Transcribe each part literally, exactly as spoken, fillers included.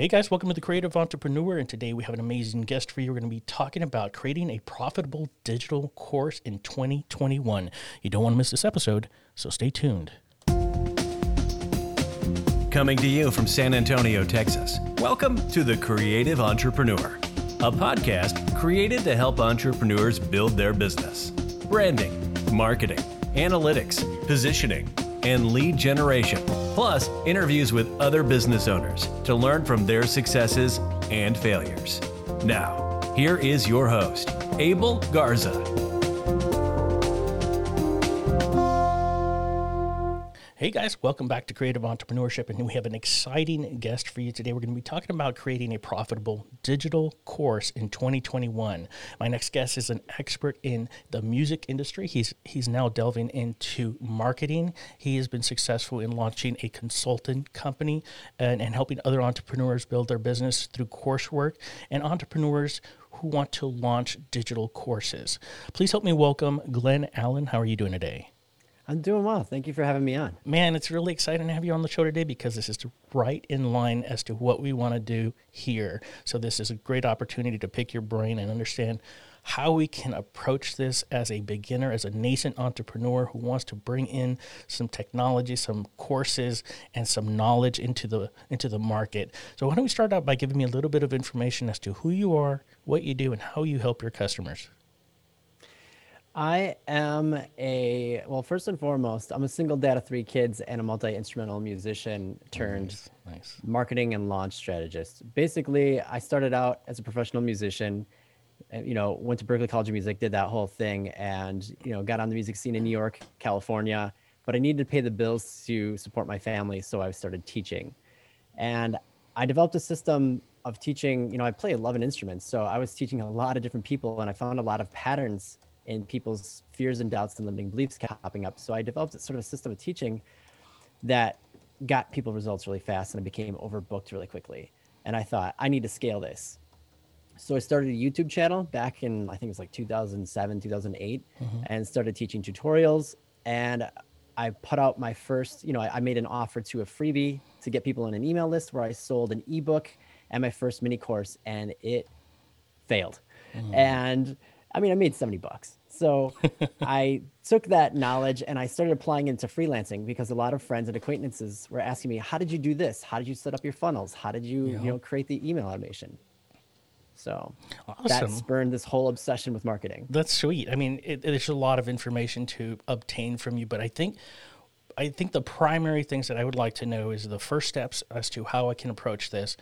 Hey guys, welcome to The Creative Entrepreneur, and today we have an amazing guest for you. We're going to be talking about creating a profitable digital course in twenty twenty-one. You don't want to miss this episode, so stay tuned. Coming to you from San Antonio, Texas, welcome to The Creative Entrepreneur, a podcast created to help entrepreneurs build their business. Branding, marketing, analytics, positioning, and lead generation, plus interviews with other business owners to learn from their successes and failures. Now, here is your host, Abel Garza. Hey guys, welcome back to Creative Entrepreneurship, and we have an exciting guest for you today. We're going to be talking about creating a profitable digital course in twenty twenty-one. My next guest is an expert in the music industry. He's he's now delving into marketing. He has been successful in launching a consultant company and, and helping other entrepreneurs build their business through coursework and entrepreneurs who want to launch digital courses. Please help me welcome Glenn Allen. How are you doing today? I'm doing well. Thank you for having me on. Man, it's really exciting to have you on the show today because this is right in line as to what we want to do here. So this is a great opportunity to pick your brain and understand how we can approach this as a beginner, as a nascent entrepreneur who wants to bring in some technology, some courses, and some knowledge into the into the market. So why don't we start out by giving me a little bit of information as to who you are, what you do, and how you help your customers. I am a, well, first and foremost, I'm a single dad of three kids and a multi-instrumental musician turned nice, nice. marketing and launch strategist. Basically, I started out as a professional musician, you know, went to Berklee College of Music, did that whole thing, and, you know, got on the music scene in New York, California, but I needed to pay the bills to support my family, so I started teaching. And I developed a system of teaching. You know, I play eleven instruments, so I was teaching a lot of different people, and I found a lot of patterns in people's fears and doubts and limiting beliefs popping up. So I developed sort of a system of teaching that got people results really fast, and I became overbooked really quickly. And I thought, I need to scale this. So I started a YouTube channel back in, I think it was like two thousand seven, two thousand eight, mm-hmm. and started teaching tutorials. And I put out my first, you know, I, I made an offer to a freebie to get people in an email list where I sold an ebook and my first mini course, and it failed. Mm-hmm. And I mean, I made seventy bucks. So I took that knowledge and I started applying into freelancing because a lot of friends and acquaintances were asking me, how did you do this? How did you set up your funnels? How did you, yeah. you know, create the email automation? So awesome. That spurned this whole obsession with marketing. That's sweet. I mean, it, there's a lot of information to obtain from you, but I think I think the primary things that I would like to know is the first steps as to how I can approach this,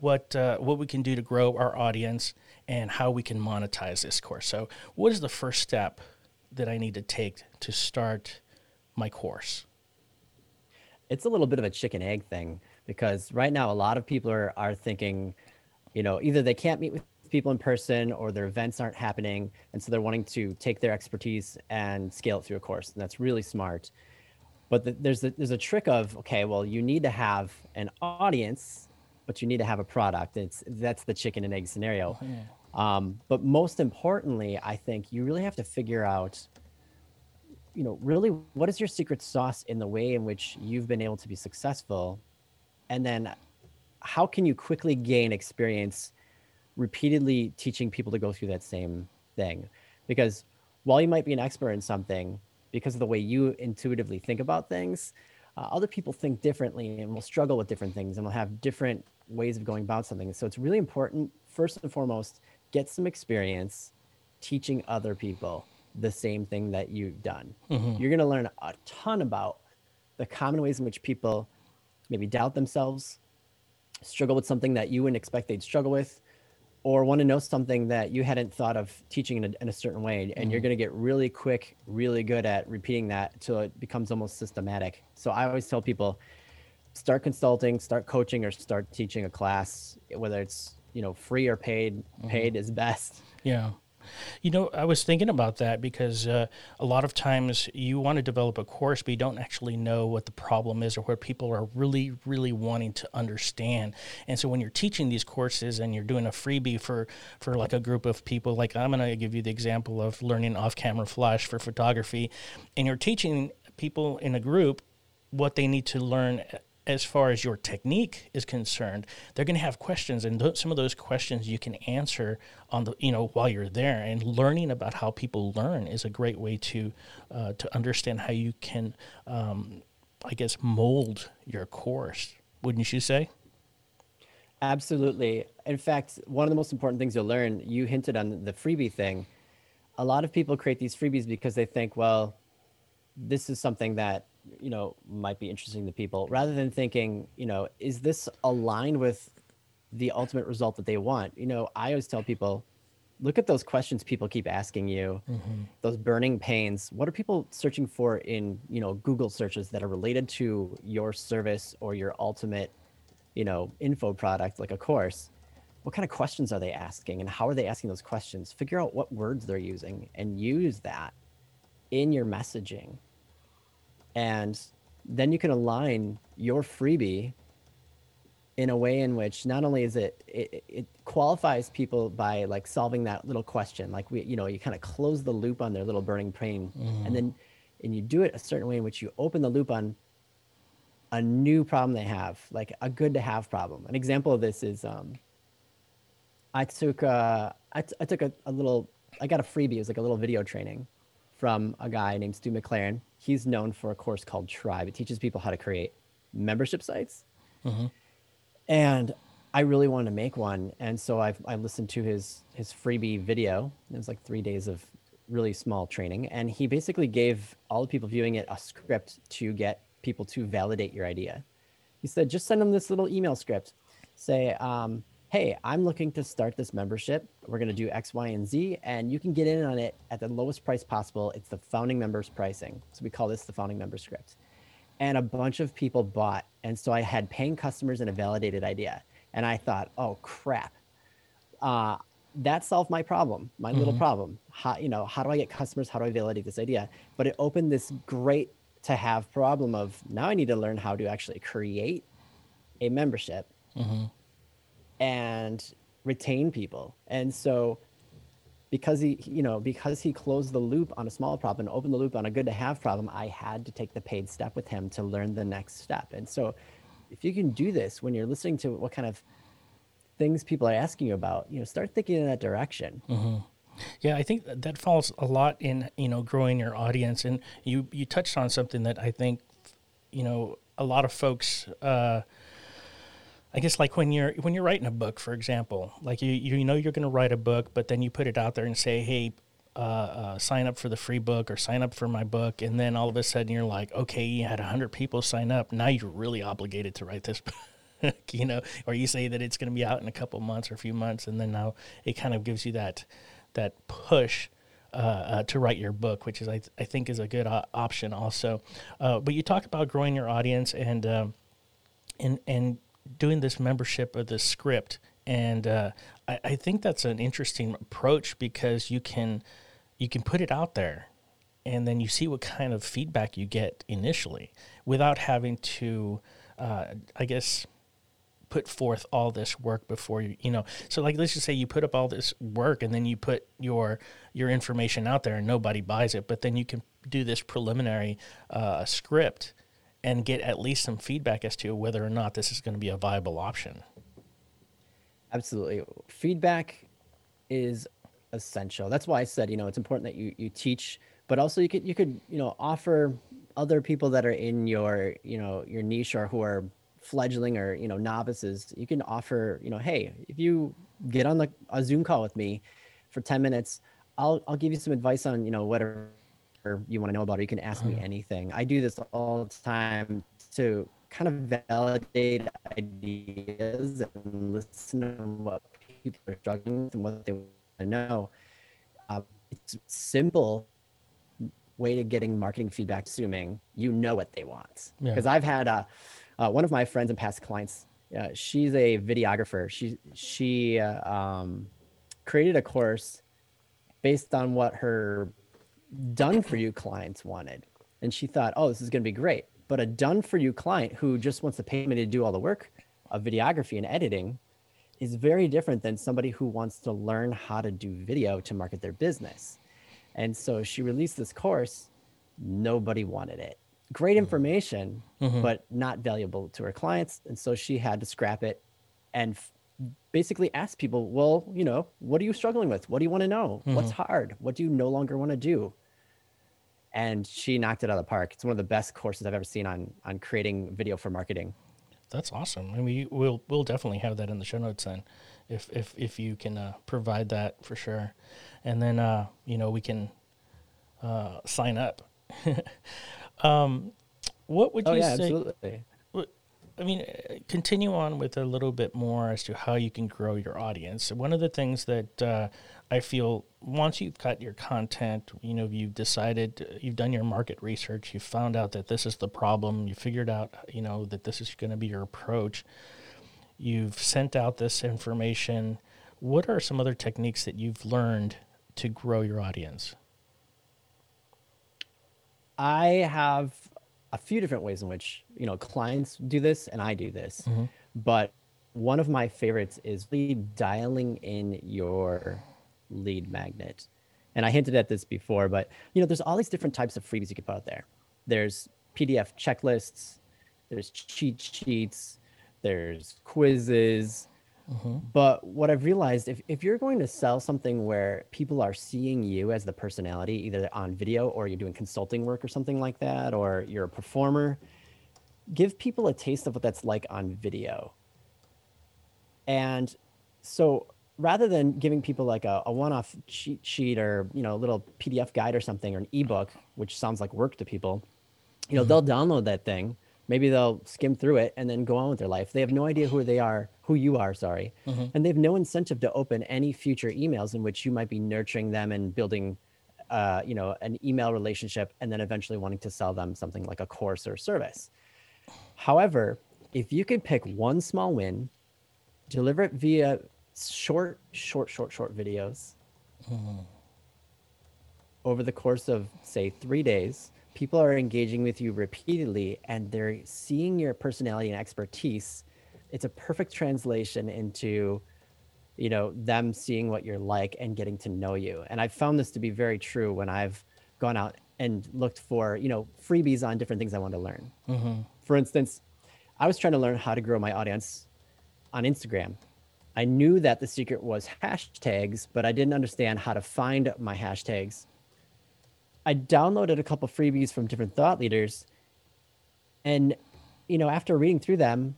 what uh, what we can do to grow our audience, and how we can monetize this course. So what is the first step that I need to take to start my course? It's a little bit of a chicken egg thing because right now a lot of people are, are thinking, you know, either they can't meet with people in person or their events aren't happening. And so they're wanting to take their expertise and scale it through a course. And that's really smart. But the, there's the, there's a trick of, okay, well, you need to have an audience, but you need to have a product. It's that's the chicken and egg scenario. Oh, yeah. Um, but most importantly, I think you really have to figure out, you know, really what is your secret sauce in the way in which you've been able to be successful? And then how can you quickly gain experience repeatedly teaching people to go through that same thing? Because while you might be an expert in something, because of the way you intuitively think about things, uh, other people think differently and will struggle with different things and will have different ways of going about something. So it's really important, first and foremost, get some experience teaching other people the same thing that you've done. Mm-hmm. You're gonna learn a ton about the common ways in which people maybe doubt themselves, struggle with something that you wouldn't expect they'd struggle with, or want to know something that you hadn't thought of teaching in a, in a certain way. And mm. you're going to get really quick, really good at repeating that till it becomes almost systematic. So I always tell people, start consulting, start coaching, or start teaching a class, whether it's, you know, free or paid, mm. paid is best. Yeah. You know, I was thinking about that because uh, a lot of times you want to develop a course, but you don't actually know what the problem is or where people are really, really wanting to understand. And so when you're teaching these courses and you're doing a freebie for, for like a group of people, like I'm going to give you the example of learning off-camera flash for photography, and you're teaching people in a group what they need to learn as far as your technique is concerned, they're going to have questions, and th- some of those questions you can answer on the, you know, while you're there. And learning about how people learn is a great way to uh, to understand how you can, um, I guess, mold your course. Wouldn't you say? Absolutely. In fact, one of the most important things you'll learn, you hinted on the freebie thing. A lot of people create these freebies because they think, well, this is something that, you know, might be interesting to people, rather than thinking, you know, is this aligned with the ultimate result that they want? You know, I always tell people, look at those questions people keep asking you, mm-hmm. those burning pains. What are people searching for in, you know, Google searches that are related to your service or your ultimate, you know, info product, like a course? What kind of questions are they asking, and how are they asking those questions? Figure out what words they're using and use that in your messaging. And then you can align your freebie in a way in which not only is it, it, it qualifies people by like solving that little question, like we, you know, you kind of close the loop on their little burning pain, mm. and then, and you do it a certain way in which you open the loop on a new problem they have, like a good to have problem. An example of this is, um, I took a, I, t- I took a, a little, I got a freebie. It was like a little video training from a guy named Stu McLaren. He's known for a course called Tribe. It teaches people how to create membership sites. Mm-hmm. And I really wanted to make one. And so I've, I listened to his, his freebie video. It was like three days of really small training. And he basically gave all the people viewing it a script to get people to validate your idea. He said, just send them this little email script. Say, um, hey, I'm looking to start this membership. We're going to do X, Y, and Z, and you can get in on it at the lowest price possible. It's the founding members pricing. So we call this the founding member script. And a bunch of people bought. And so I had paying customers and a validated idea. And I thought, oh, crap. Uh, that solved my problem, my mm-hmm. little problem. How, you know, how do I get customers? How do I validate this idea? But it opened this great to have problem of, now I need to learn how to actually create a membership. Mm-hmm. And retain people. And so because he, you know, because he closed the loop on a small problem and opened the loop on a good to have problem, I had to take the paid step with him to learn the next step. And so if you can do this when you're listening to what kind of things people are asking you about, you know, start thinking in that direction. Mm-hmm. Yeah, I think that falls a lot in, you know, growing your audience. And you, you touched on something that I think, you know, a lot of folks, uh, I guess like when you're when you're writing a book, for example, like you you know you're going to write a book, but then you put it out there and say, hey, uh, uh, sign up for the free book or sign up for my book. And then all of a sudden you're like, okay, you had one hundred people sign up. Now you're really obligated to write this book. You know, or you say that it's going to be out in a couple months or a few months. And then now it kind of gives you that that push Uh, uh, to write your book, which is I, th- I think is a good o- option also. Uh, but you talk about growing your audience and um, and and doing this membership or this script, and uh, I, I think that's an interesting approach because you can you can put it out there, and then you see what kind of feedback you get initially without having to, uh, I guess, put forth all this work before you, you know, so like, let's just say you put up all this work and then you put your, your information out there and nobody buys it, but then you can do this preliminary uh, script and get at least some feedback as to whether or not this is going to be a viable option. Absolutely. Feedback is essential. That's why I said, you know, it's important that you, you teach, but also you could, you could, you know, offer other people that are in your, you know, your niche or who are fledgling or, you know, novices, you can offer, you know, hey, if you get on like a Zoom call with me for ten minutes, I'll, I'll give you some advice on, you know, whatever you want to know about, or you can ask me anything. I do this all the time to kind of validate ideas and listen to what people are struggling with and what they want to know. Uh, it's simple way to getting marketing feedback, assuming you know what they want. Because yeah. I've had a, Uh, one of my friends and past clients, uh, she's a videographer. She she uh, um, created a course based on what her done-for-you clients wanted. And she thought, oh, this is going to be great. But a done-for-you client who just wants to pay me to do all the work of videography and editing is very different than somebody who wants to learn how to do video to market their business. And so she released this course. Nobody wanted it. great information, mm-hmm. but not valuable to her clients. And so she had to scrap it and f- basically ask people, well, you know, what are you struggling with? What do you want to know? Mm-hmm. What's hard? What do you no longer want to do? And she knocked it out of the park. It's one of the best courses I've ever seen on on creating video for marketing. That's awesome. And we will we'll definitely have that in the show notes then, if if if you can uh, provide that for sure. And then uh, you know, we can uh, sign up. um, what would you oh, yeah, say? Absolutely. I mean, continue on with a little bit more as to how you can grow your audience. One of the things that uh, I feel, once you've got your content, you know, you've decided, you've done your market research, you've found out that this is the problem, you figured out, you know, that this is going to be your approach, you've sent out this information. What are some other techniques that you've learned to grow your audience? I have a few different ways in which, you know, clients do this and I do this, mm-hmm. but one of my favorites is really dialing in your lead magnet. And I hinted at this before, but you know, there's all these different types of freebies you can put out there. There's P D F checklists, there's cheat sheets, there's quizzes. Mm-hmm. But what I've realized, if, if you're going to sell something where people are seeing you as the personality, either on video or you're doing consulting work or something like that, or you're a performer, give people a taste of what that's like on video. And so rather than giving people like a, a one-off cheat sheet or, you know, a little P D F guide or something, or an ebook, which sounds like work to people, you know, mm-hmm. they'll download that thing. Maybe they'll skim through it and then go on with their life. They have no idea who they are, who you are, sorry. Mm-hmm. And they have no incentive to open any future emails in which you might be nurturing them and building, uh, you know, an email relationship, and then eventually wanting to sell them something like a course or service. However, if you could pick one small win, deliver it via short, short, short, short videos mm-hmm. over the course of, say, three days, people are engaging with you repeatedly and they're seeing your personality and expertise. It's a perfect translation into, you know, them seeing what you're like and getting to know you. And I've found this to be very true when I've gone out and looked for, you know, freebies on different things I want to learn. Mm-hmm. For instance, I was trying to learn how to grow my audience on Instagram. I knew that the secret was hashtags, but I didn't understand how to find my hashtags. I downloaded a couple freebies from different thought leaders, and, you know, after reading through them,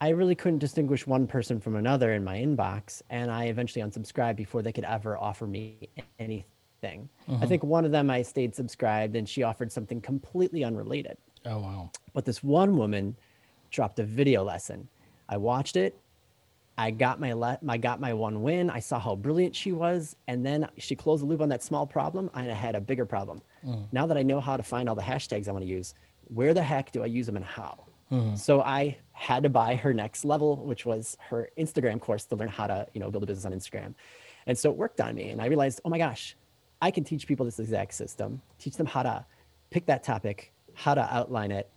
I really couldn't distinguish one person from another in my inbox, and I eventually unsubscribed before they could ever offer me anything. Mm-hmm. I think one of them, I stayed subscribed, and she offered something completely unrelated. Oh, wow. But this one woman dropped a video lesson. I watched it. I got my le- I got my one win. I saw how brilliant she was. And then she closed the loop on that small problem, and I had a bigger problem. Mm. Now that I know how to find all the hashtags I want to use, where the heck do I use them and how? Mm. So I had to buy her next level, which was her Instagram course to learn how to, you know, build a business on Instagram. And so it worked on me. And I realized, oh my gosh, I can teach people this exact system, teach them how to pick that topic, how to outline it.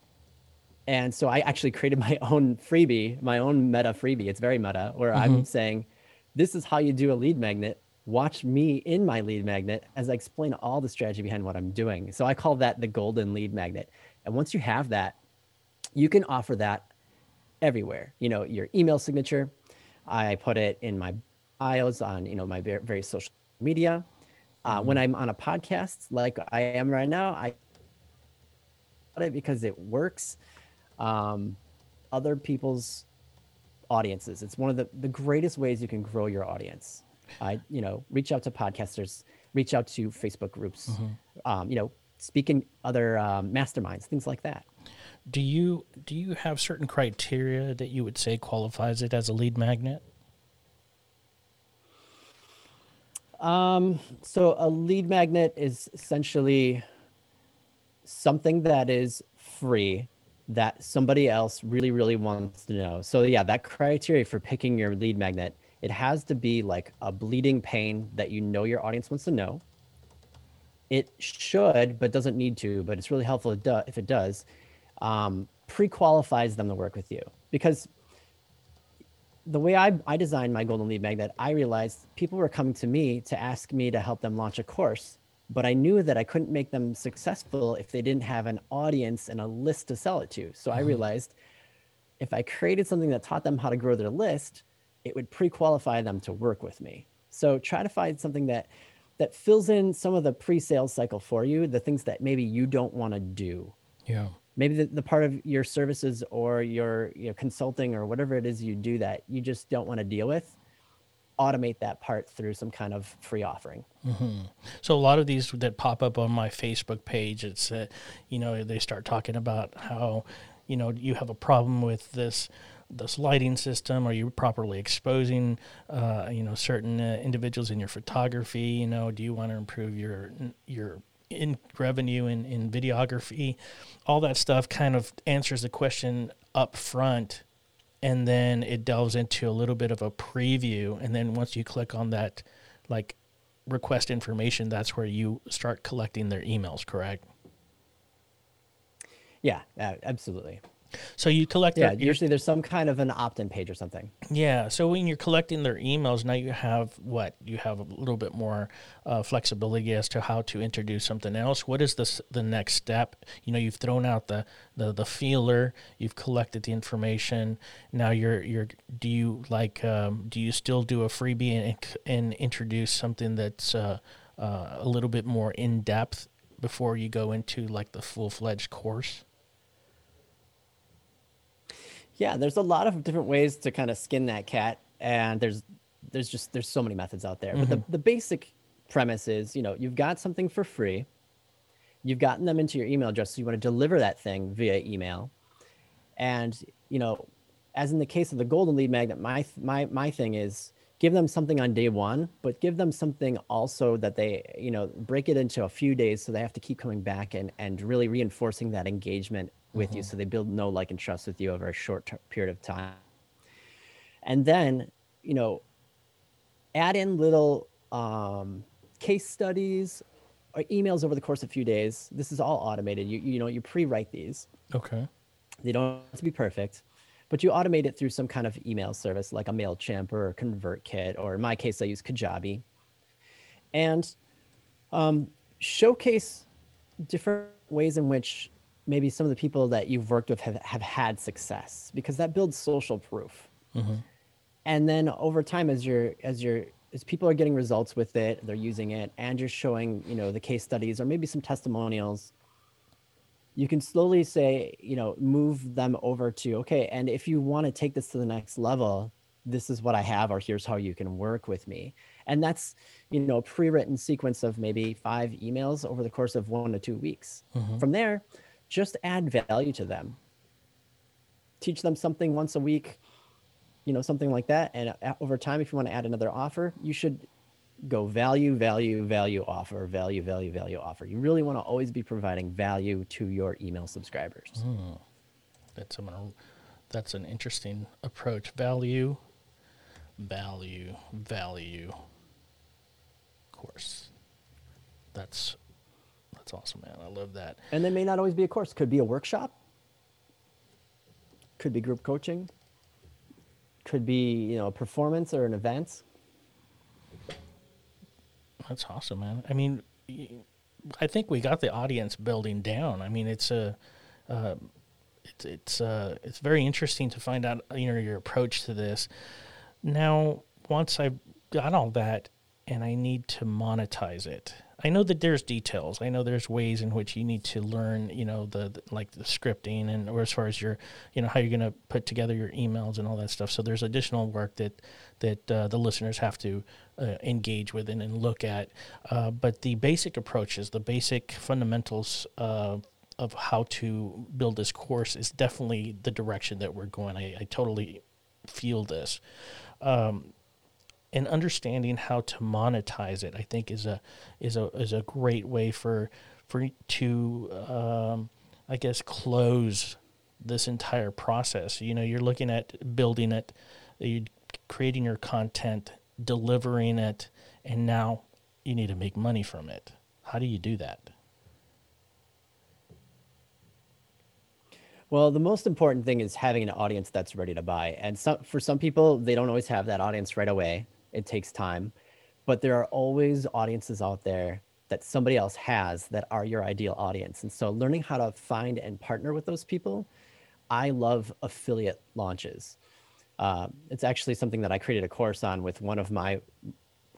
And so I actually created my own freebie, my own meta freebie. It's very meta, where mm-hmm. I'm saying, this is how you do a lead magnet. Watch me in my lead magnet as I explain all the strategy behind what I'm doing. So I call that the golden lead magnet. And once you have that, you can offer that everywhere. You know, your email signature. I put it in my bios on, you know, my various social media. Uh, mm-hmm. When I'm on a podcast, like I am right now, I put it because it works. Um, other people's audiences. It's one of the, the greatest ways you can grow your audience. I, you know, reach out to podcasters, reach out to Facebook groups, mm-hmm. um, you know, speak in other um, masterminds, things like that. Do you, do you have certain criteria that you would say qualifies it as a lead magnet? Um, so a lead magnet is essentially something that is free that somebody else really, really wants to know. So yeah, that criteria for picking your lead magnet, it has to be like a bleeding pain that you know your audience wants to know. It should, but doesn't need to, but it's really helpful if it does. Um, pre-qualifies them to work with you. Because the way I, I designed my golden lead magnet, I realized people were coming to me to ask me to help them launch a course but I knew that I couldn't make them successful if they didn't have an audience and a list to sell it to. So mm-hmm. I realized if I created something that taught them how to grow their list, it would pre-qualify them to work with me. So try to find something that that fills in some of the pre-sales cycle for you, the things that maybe you don't want to do. Yeah. Maybe the, the part of your services or your you know, consulting or whatever it is you do that you just don't want to deal with, automate that part through some kind of free offering. Mm-hmm. So a lot of these that pop up on my Facebook page, it's that, you know, they start talking about how, you know, you have a problem with this this lighting system, are you properly exposing, uh, you know, certain uh, individuals in your photography, you know, do you want to improve your, your in revenue in, in videography, all that stuff kind of answers the question up front. And then it delves into a little bit of a preview. And then once you click on that, like request information, that's where you start collecting their emails, correct? Yeah, absolutely. So you collect yeah, their, usually there's some kind of an opt-in page or something. Yeah. So when you're collecting their emails, now you have what? You have a little bit more uh, flexibility as to how to introduce something else. What is this, the next step? You know, you've thrown out the, the, the feeler, you've collected the information. Now you're, you're, do you like, um, do you still do a freebie and, and introduce something that's uh, uh, a little bit more in depth before you go into like the full-fledged course? Yeah, there's a lot of different ways to kind of skin that cat, and there's there's just there's so many methods out there. Mm-hmm. But the, the basic premise is, you know, you've got something for free, you've gotten them into your email address, so you want to deliver that thing via email. And, you know, as in the case of the Golden Lead Magnet, my my my thing is give them something on day one, but give them something also that they, you know, break it into a few days so they have to keep coming back and and really reinforcing that engagement with mm-hmm. you, so they build know, like, and trust with you over a short ter- period of time. And then, you know, add in little um, case studies or emails over the course of a few days. This is all automated. You you know, you pre-write these. Okay. They don't have to be perfect, but you automate it through some kind of email service like a MailChimp or a ConvertKit, or in my case, I use Kajabi. And um, showcase different ways in which maybe some of the people that you've worked with have, have had success, because that builds social proof. Mm-hmm. And then over time, as you're, as you're, as people are getting results with it, they're using it, and you're showing, you know, the case studies or maybe some testimonials, you can slowly say, you know, move them over to, okay, and if you want to take this to the next level, this is what I have, or here's how you can work with me. And that's, you know, a pre-written sequence of maybe five emails over the course of one to two weeks. Mm-hmm. From there, just add value to them. Teach them something once a week, you know, something like that. And over time, if you want to add another offer, you should go value, value, value, offer, value, value, value, offer. You really want to always be providing value to your email subscribers. Mm. That's, I'm gonna, that's an interesting approach. Value, value, value, course. That's That's awesome, man. I love that. And they may not always be a course. Could be a workshop. Could be group coaching. Could be, you know, a performance or an event. That's awesome, man. I mean, I think we got the audience building down. I mean, it's a, uh, it's it's uh, it's very interesting to find out, you know, your approach to this. Now, once I've got all that, and I need to monetize it. I know that there's details. I know there's ways in which you need to learn, you know, the, the like the scripting and or as far as your, you know, how you're going to put together your emails and all that stuff. So there's additional work that that uh, the listeners have to uh, engage with and, and look at. Uh, but the basic approaches, the basic fundamentals uh, of how to build this course is definitely the direction that we're going. I, I totally feel this. Um, And understanding how to monetize it, I think, is a is a is a great way for for to um, I guess close this entire process. You know, you're looking at building it, you're creating your content, delivering it, and now you need to make money from it. How do you do that? Well, the most important thing is having an audience that's ready to buy. And some, for some people, they don't always have that audience right away. It takes time, but there are always audiences out there that somebody else has that are your ideal audience. And so learning how to find and partner with those people. I love affiliate launches. Uh, it's actually something that I created a course on with one of my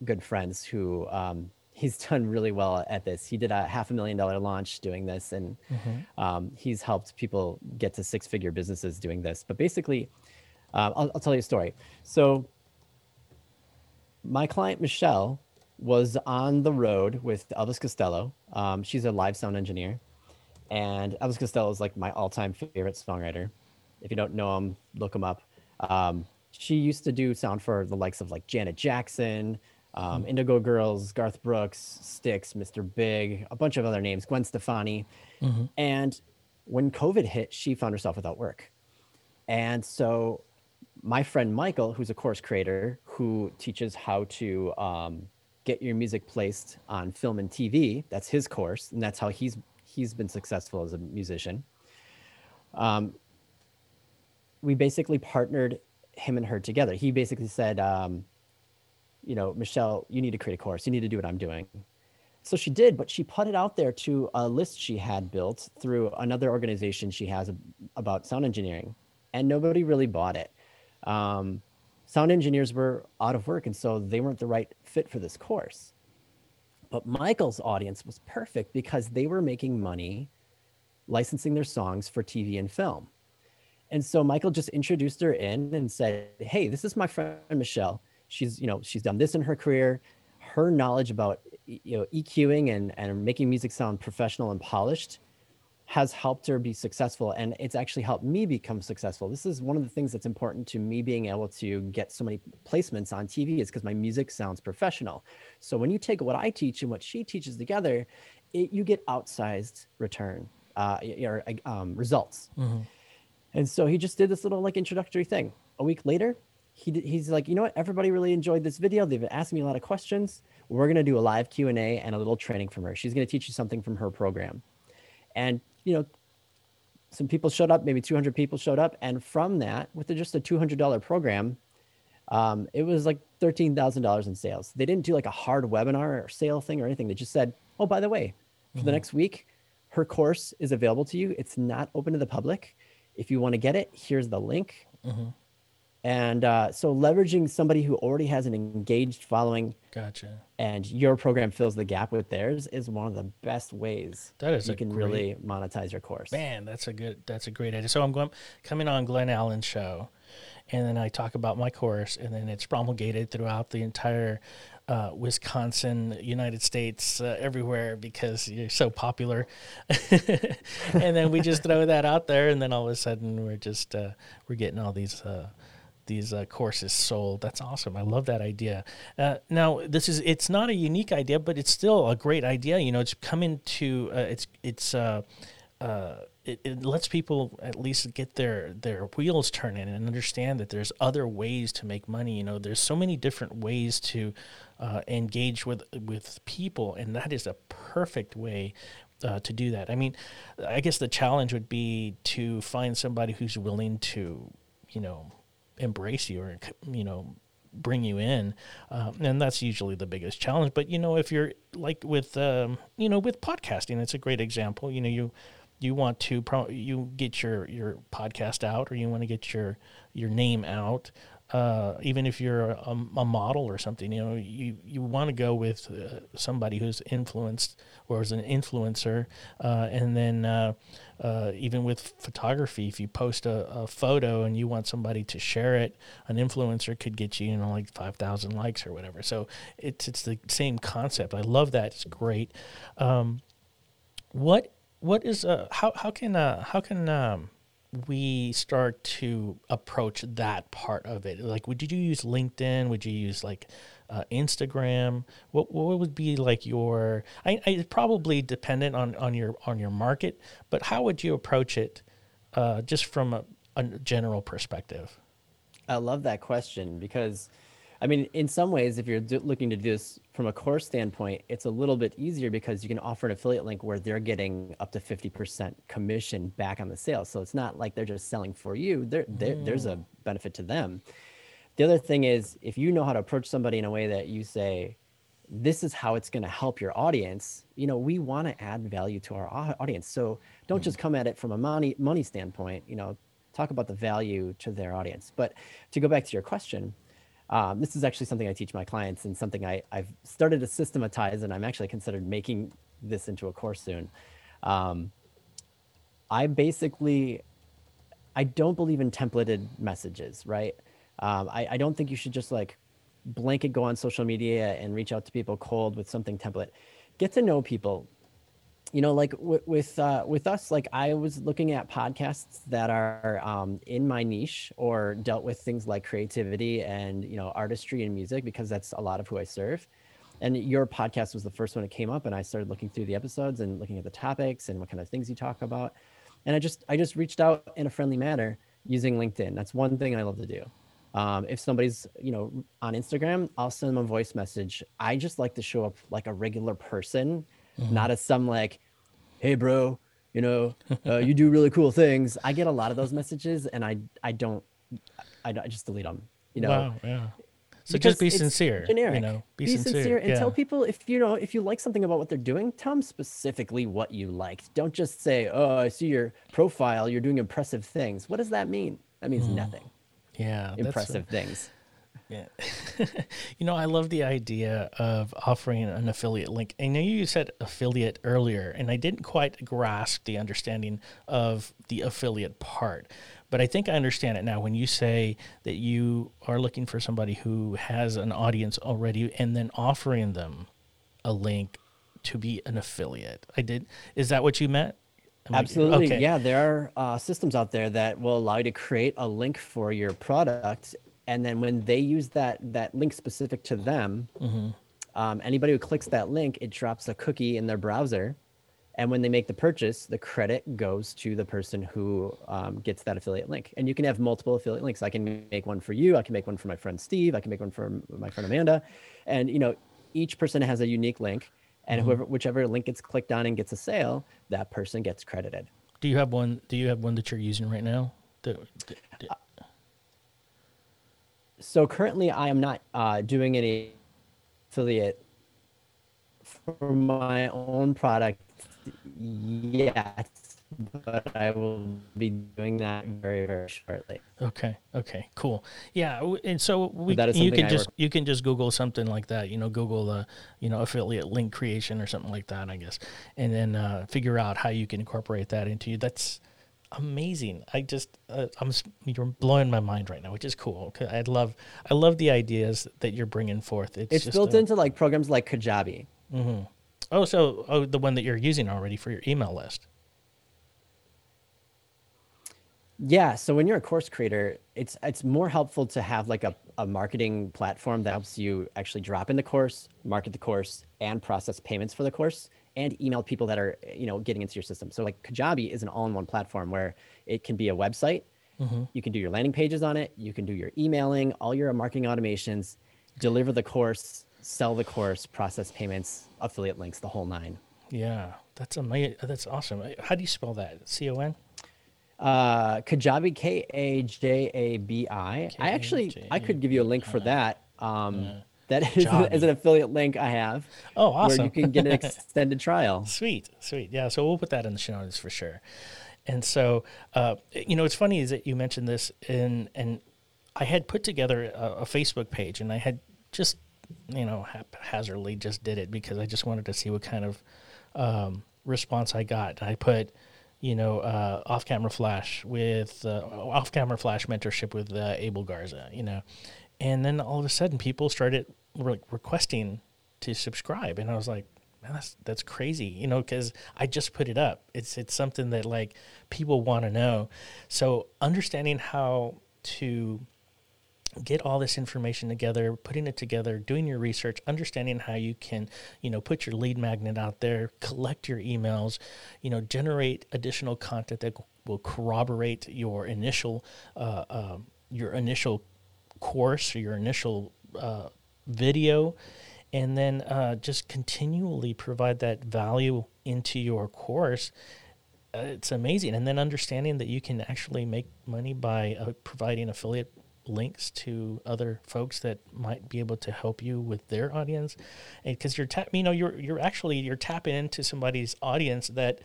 good friends who um, he's done really well at this. He did a half a million dollar launch doing this, and mm-hmm. um, he's helped people get to six figure businesses doing this. But basically, uh, I'll, I'll tell you a story. So my client, Michelle, was on the road with Elvis Costello. Um, she's a live sound engineer. And Elvis Costello is like my all-time favorite songwriter. If you don't know him, look him up. Um, she used to do sound for the likes of like Janet Jackson, um, mm-hmm. Indigo Girls, Garth Brooks, Styx, Mister Big, a bunch of other names, Gwen Stefani. Mm-hmm. And when COVID hit, she found herself without work. And so my friend Michael, who's a course creator who teaches how to um, get your music placed on film and T V, that's his course, and that's how he's He's been successful as a musician. Um, we basically partnered him and her together. He basically said, um, you know, Michelle, you need to create a course. You need to do what I'm doing. So she did, but she put it out there to a list she had built through another organization she has about sound engineering, and nobody really bought it. Um, sound engineers were out of work, and so they weren't the right fit for this course. But Michael's audience was perfect because they were making money licensing their songs for T V and film. And so Michael just introduced her in and said, hey, this is my friend Michelle. She's, you know, she's done this in her career. Her knowledge about, you know, EQing and, and making music sound professional and polished has helped her be successful. And it's actually helped me become successful. This is one of the things that's important to me being able to get so many placements on T V is because my music sounds professional. So when you take what I teach and what she teaches together, it, you get outsized return uh, or um, results. Mm-hmm. And so he just did this little like introductory thing. A week later, he did, he's like, you know what? Everybody really enjoyed this video. They've been asking me a lot of questions. We're gonna do a live Q and A and a little training from her. She's gonna teach you something from her program. And you know, some people showed up, maybe two hundred people showed up. And from that, with just a two hundred dollars program, um, it was like thirteen thousand dollars in sales. They didn't do like a hard webinar or sale thing or anything. They just said, oh, by the way, for mm-hmm. the next week, her course is available to you. It's not open to the public. If you want to get it, here's the link. Mm-hmm. And uh, so leveraging somebody who already has an engaged following, gotcha, and your program fills the gap with theirs is one of the best ways that is you can great, really monetize your course. Man, that's a good, that's a great idea. So I'm going coming on Glenn Allen's show, and then I talk about my course, and then it's promulgated throughout the entire uh, Wisconsin, United States, uh, everywhere because you're so popular. And then we just throw that out there, and then all of a sudden we're just uh, we're getting all these. Uh, these uh, courses sold. That's awesome. I love that idea. Uh, now, this is, it's not a unique idea, but it's still a great idea. You know, it's come into, uh, it's, it's, uh, uh, it, it lets people at least get their, their wheels turning and understand that there's other ways to make money. You know, there's so many different ways to uh, engage with, with people. And that is a perfect way Uh, to do that. I mean, I guess the challenge would be to find somebody who's willing to, you know, embrace you or, you know, bring you in. Um, and that's usually the biggest challenge. But, you know, if you're like with, um, you know, with podcasting, it's a great example. You know, you, you want to, pro- you get your, your podcast out, or you want to get your, your name out. Uh, even if you're a, a model or something, you know, you, you want to go with uh, somebody who's influenced or is an influencer. Uh, and then uh, uh, even with photography, if you post a, a photo and you want somebody to share it, an influencer could get you, you know, like five thousand likes or whatever. So it's it's the same concept. I love that. It's great. Um, what what is uh, how how can uh, how can um, we start to approach that part of it? Like, would you use LinkedIn? Would you use like uh, Instagram? What what would be like your, I, I probably dependent on, on your, on your market, but how would you approach it uh, just from a, a general perspective? I love that question because, I mean, in some ways, if you're do- looking to do this from a course standpoint, it's a little bit easier because you can offer an affiliate link where they're getting up to fifty percent commission back on the sale. So it's not like they're just selling for you. They're, they're, mm. There's a benefit to them. The other thing is, if you know how to approach somebody in a way that you say, this is how it's going to help your audience. You know, we want to add value to our audience. So don't mm-hmm. just come at it from a money money standpoint, you know, talk about the value to their audience. But to go back to your question, um, this is actually something I teach my clients and something I, I've started to systematize, and I'm actually considered making this into a course soon. Um, I basically, I don't believe in templated messages, right? Um, I, I don't think you should just like blanket go on social media and reach out to people cold with something template. Get to know people, you know, like w- with uh, with us, like I was looking at podcasts that are um, in my niche or dealt with things like creativity and, you know, artistry and music, because that's a lot of who I serve. And your podcast was the first one that came up, and I started looking through the episodes and looking at the topics and what kind of things you talk about. And I just I just reached out in a friendly manner using LinkedIn. That's one thing I love to do. Um, if somebody's, you know, on Instagram, I'll send them a voice message. I just like to show up like a regular person, mm-hmm. not as some like, hey, bro, you know, uh, you do really cool things. I get a lot of those messages, and I I don't, I, I just delete them, you know. Wow, yeah. So because just be sincere, generic. You know, be, be sincere, sincere and yeah. tell people if, you know, if you like something about what they're doing, tell them specifically what you liked. Don't just say, oh, I see your profile, you're doing impressive things. What does that mean? That means mm. nothing. Yeah. Impressive things. Yeah. You know, I love the idea of offering an affiliate link. I know you said affiliate earlier, and I didn't quite grasp the understanding of the affiliate part, but I think I understand it now. When you say that you are looking for somebody who has an audience already and then offering them a link to be an affiliate, I did. Is that what you meant? Absolutely. Okay. Yeah, there are uh, systems out there that will allow you to create a link for your product, and then when they use that that link specific to them, mm-hmm. um, anybody who clicks that link, it drops a cookie in their browser, and when they make the purchase, the credit goes to the person who um, gets that affiliate link. And you can have multiple affiliate links. I can make one for you. I can make one for my friend Steve. I can make one for my friend Amanda, and you know, each person has a unique link. And whoever, whichever link gets clicked on and gets a sale, that person gets credited. Do you have one? Do you have one that you're using right now? That, that, that... Uh, so currently, I am not uh, doing any affiliate for my own product yet, but I will be doing that very, very shortly. Okay. Okay. Cool. Yeah. And so we so you can I just you can just Google something like that. You know, Google the uh, you know affiliate link creation or something like that, I guess, and then uh, figure out how you can incorporate that into you. That's amazing. I just uh, I'm you're blowing my mind right now, which is cool. I love I love the ideas that you're bringing forth. It's, it's just built a, into like programs like Kajabi. Mm-hmm. Oh, so oh, the one that you're using already for your email list. Yeah. So when you're a course creator, it's it's more helpful to have like a, a marketing platform that helps you actually drop in the course, market the course, and process payments for the course, and email people that are, you know, getting into your system. So like Kajabi is an all-in-one platform where it can be a website. Mm-hmm. You can do your landing pages on it. You can do your emailing, all your marketing automations, deliver the course, sell the course, process payments, affiliate links, the whole nine. Yeah. That's amazing. That's awesome. How do you spell that? C O N? Uh, Kajabi, K A J A B I. K A J A B I. I actually, I could give you a link for that. Um, yeah. That is, is an affiliate link I have. Oh, awesome. Where you can get an extended trial. Sweet, sweet. Yeah, so we'll put that in the show notes for sure. And so, uh, you know, it's funny is that you mentioned this, and and I had put together a, a Facebook page, and I had just, you know, haphazardly just did it because I just wanted to see what kind of um, response I got. I put... you know, uh, off-camera flash with, uh, off-camera flash mentorship with uh, Abel Garza, you know. And then all of a sudden people started re- requesting to subscribe. And I was like, man, that's, that's crazy, you know, because I just put it up. It's, it's something that, like, people want to know. So understanding how to get all this information together, putting it together, doing your research, understanding how you can, you know, put your lead magnet out there, collect your emails, you know, generate additional content that will corroborate your initial, uh, um, your initial course or your initial uh, video, and then uh, just continually provide that value into your course. Uh, it's amazing. And then understanding that you can actually make money by uh, providing affiliate links to other folks that might be able to help you with their audience, because you're tap, you know, you're you're actually you're tapping into somebody's audience that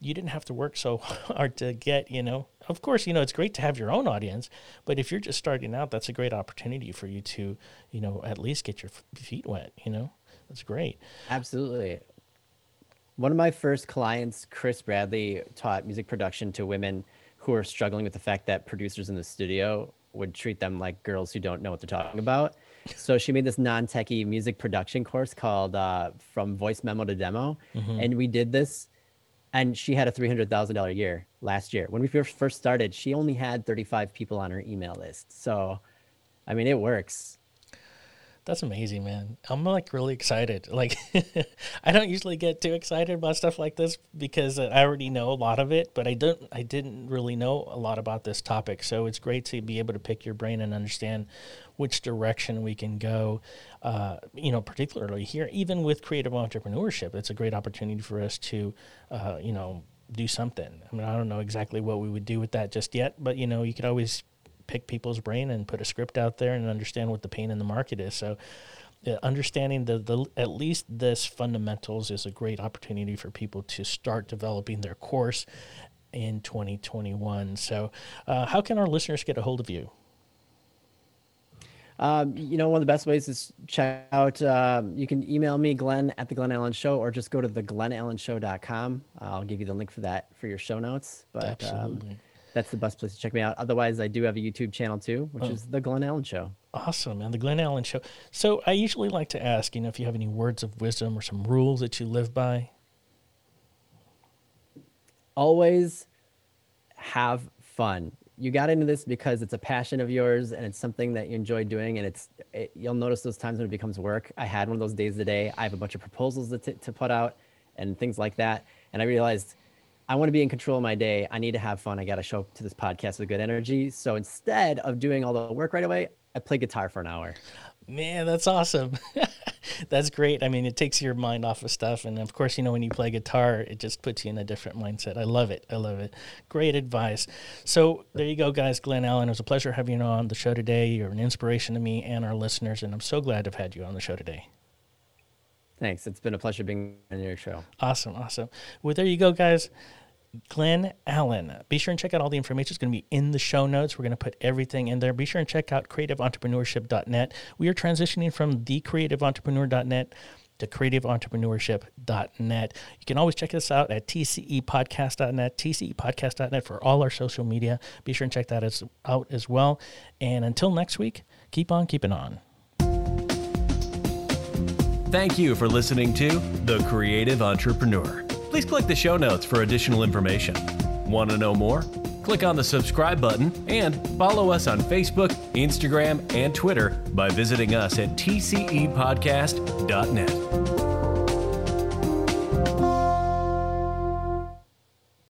you didn't have to work so hard to get. You know, of course, you know, it's great to have your own audience, but if you're just starting out, that's a great opportunity for you to, you know, at least get your feet wet. You know, that's great. Absolutely. One of my first clients, Chris Bradley, taught music production to women who are struggling with the fact that producers in the studio would treat them like girls who don't know what they're talking about. So she made this non-techie music production course called uh, From Voice Memo to Demo. Mm-hmm. And we did this, and she had a three hundred thousand dollars a year last year. When we first started, she only had thirty-five people on her email list. So, I mean, it works. That's amazing, man. I'm like really excited. Like, I don't usually get too excited about stuff like this because I already know a lot of it, but I don't, I didn't really know a lot about this topic. So it's great to be able to pick your brain and understand which direction we can go, uh, you know, particularly here, even with creative entrepreneurship. It's a great opportunity for us to, uh, you know, do something. I mean, I don't know exactly what we would do with that just yet, but, you know, you could always pick people's brain and put a script out there and understand what the pain in the market is. So uh, understanding the, the at least this fundamentals is a great opportunity for people to start developing their course in twenty twenty-one. So uh, how can our listeners get a hold of you? Um, you know, one of the best ways is check out, uh, you can email me, Glenn at the Glenn Allen Show, or just go to the glenn allen show dot com. I'll give you the link for that for your show notes. But, absolutely. Um, That's the best place to check me out. Otherwise, I do have a YouTube channel too, which oh. is The Glenn Allen Show. Awesome, man. The Glenn Allen Show. So I usually like to ask, you know, if you have any words of wisdom or some rules that you live by. Always have fun. You got into this because it's a passion of yours and it's something that you enjoy doing. And it's it, you'll notice those times when it becomes work. I had one of those days today. I have a bunch of proposals to, t- to put out and things like that. And I realized I want to be in control of my day. I need to have fun. I got to show up to this podcast with good energy. So instead of doing all the work right away, I play guitar for an hour. Man, that's awesome. That's great. I mean, it takes your mind off of stuff. And of course, you know, when you play guitar, it just puts you in a different mindset. I love it. I love it. Great advice. So there you go, guys. Glenn Allen, it was a pleasure having you on the show today. You're an inspiration to me and our listeners. And I'm so glad to have had you on the show today. Thanks. It's been a pleasure being on your show. Awesome. Awesome. Well, there you go, guys. Glenn Allen. Be sure and check out all the information. It's going to be in the show notes. We're going to put everything in there. Be sure and check out creative entrepreneurship dot net. We are transitioning from the creative entrepreneur dot net to creative entrepreneurship dot net. You can always check us out at t c e podcast dot net, t c e podcast dot net for all our social media. Be sure and check that as, out as well. And until next week, keep on keeping on. Thank you for listening to The Creative Entrepreneur. Please click the show notes for additional information. Want to know more? Click on the subscribe button and follow us on Facebook, Instagram, and Twitter by visiting us at t c e podcast dot net.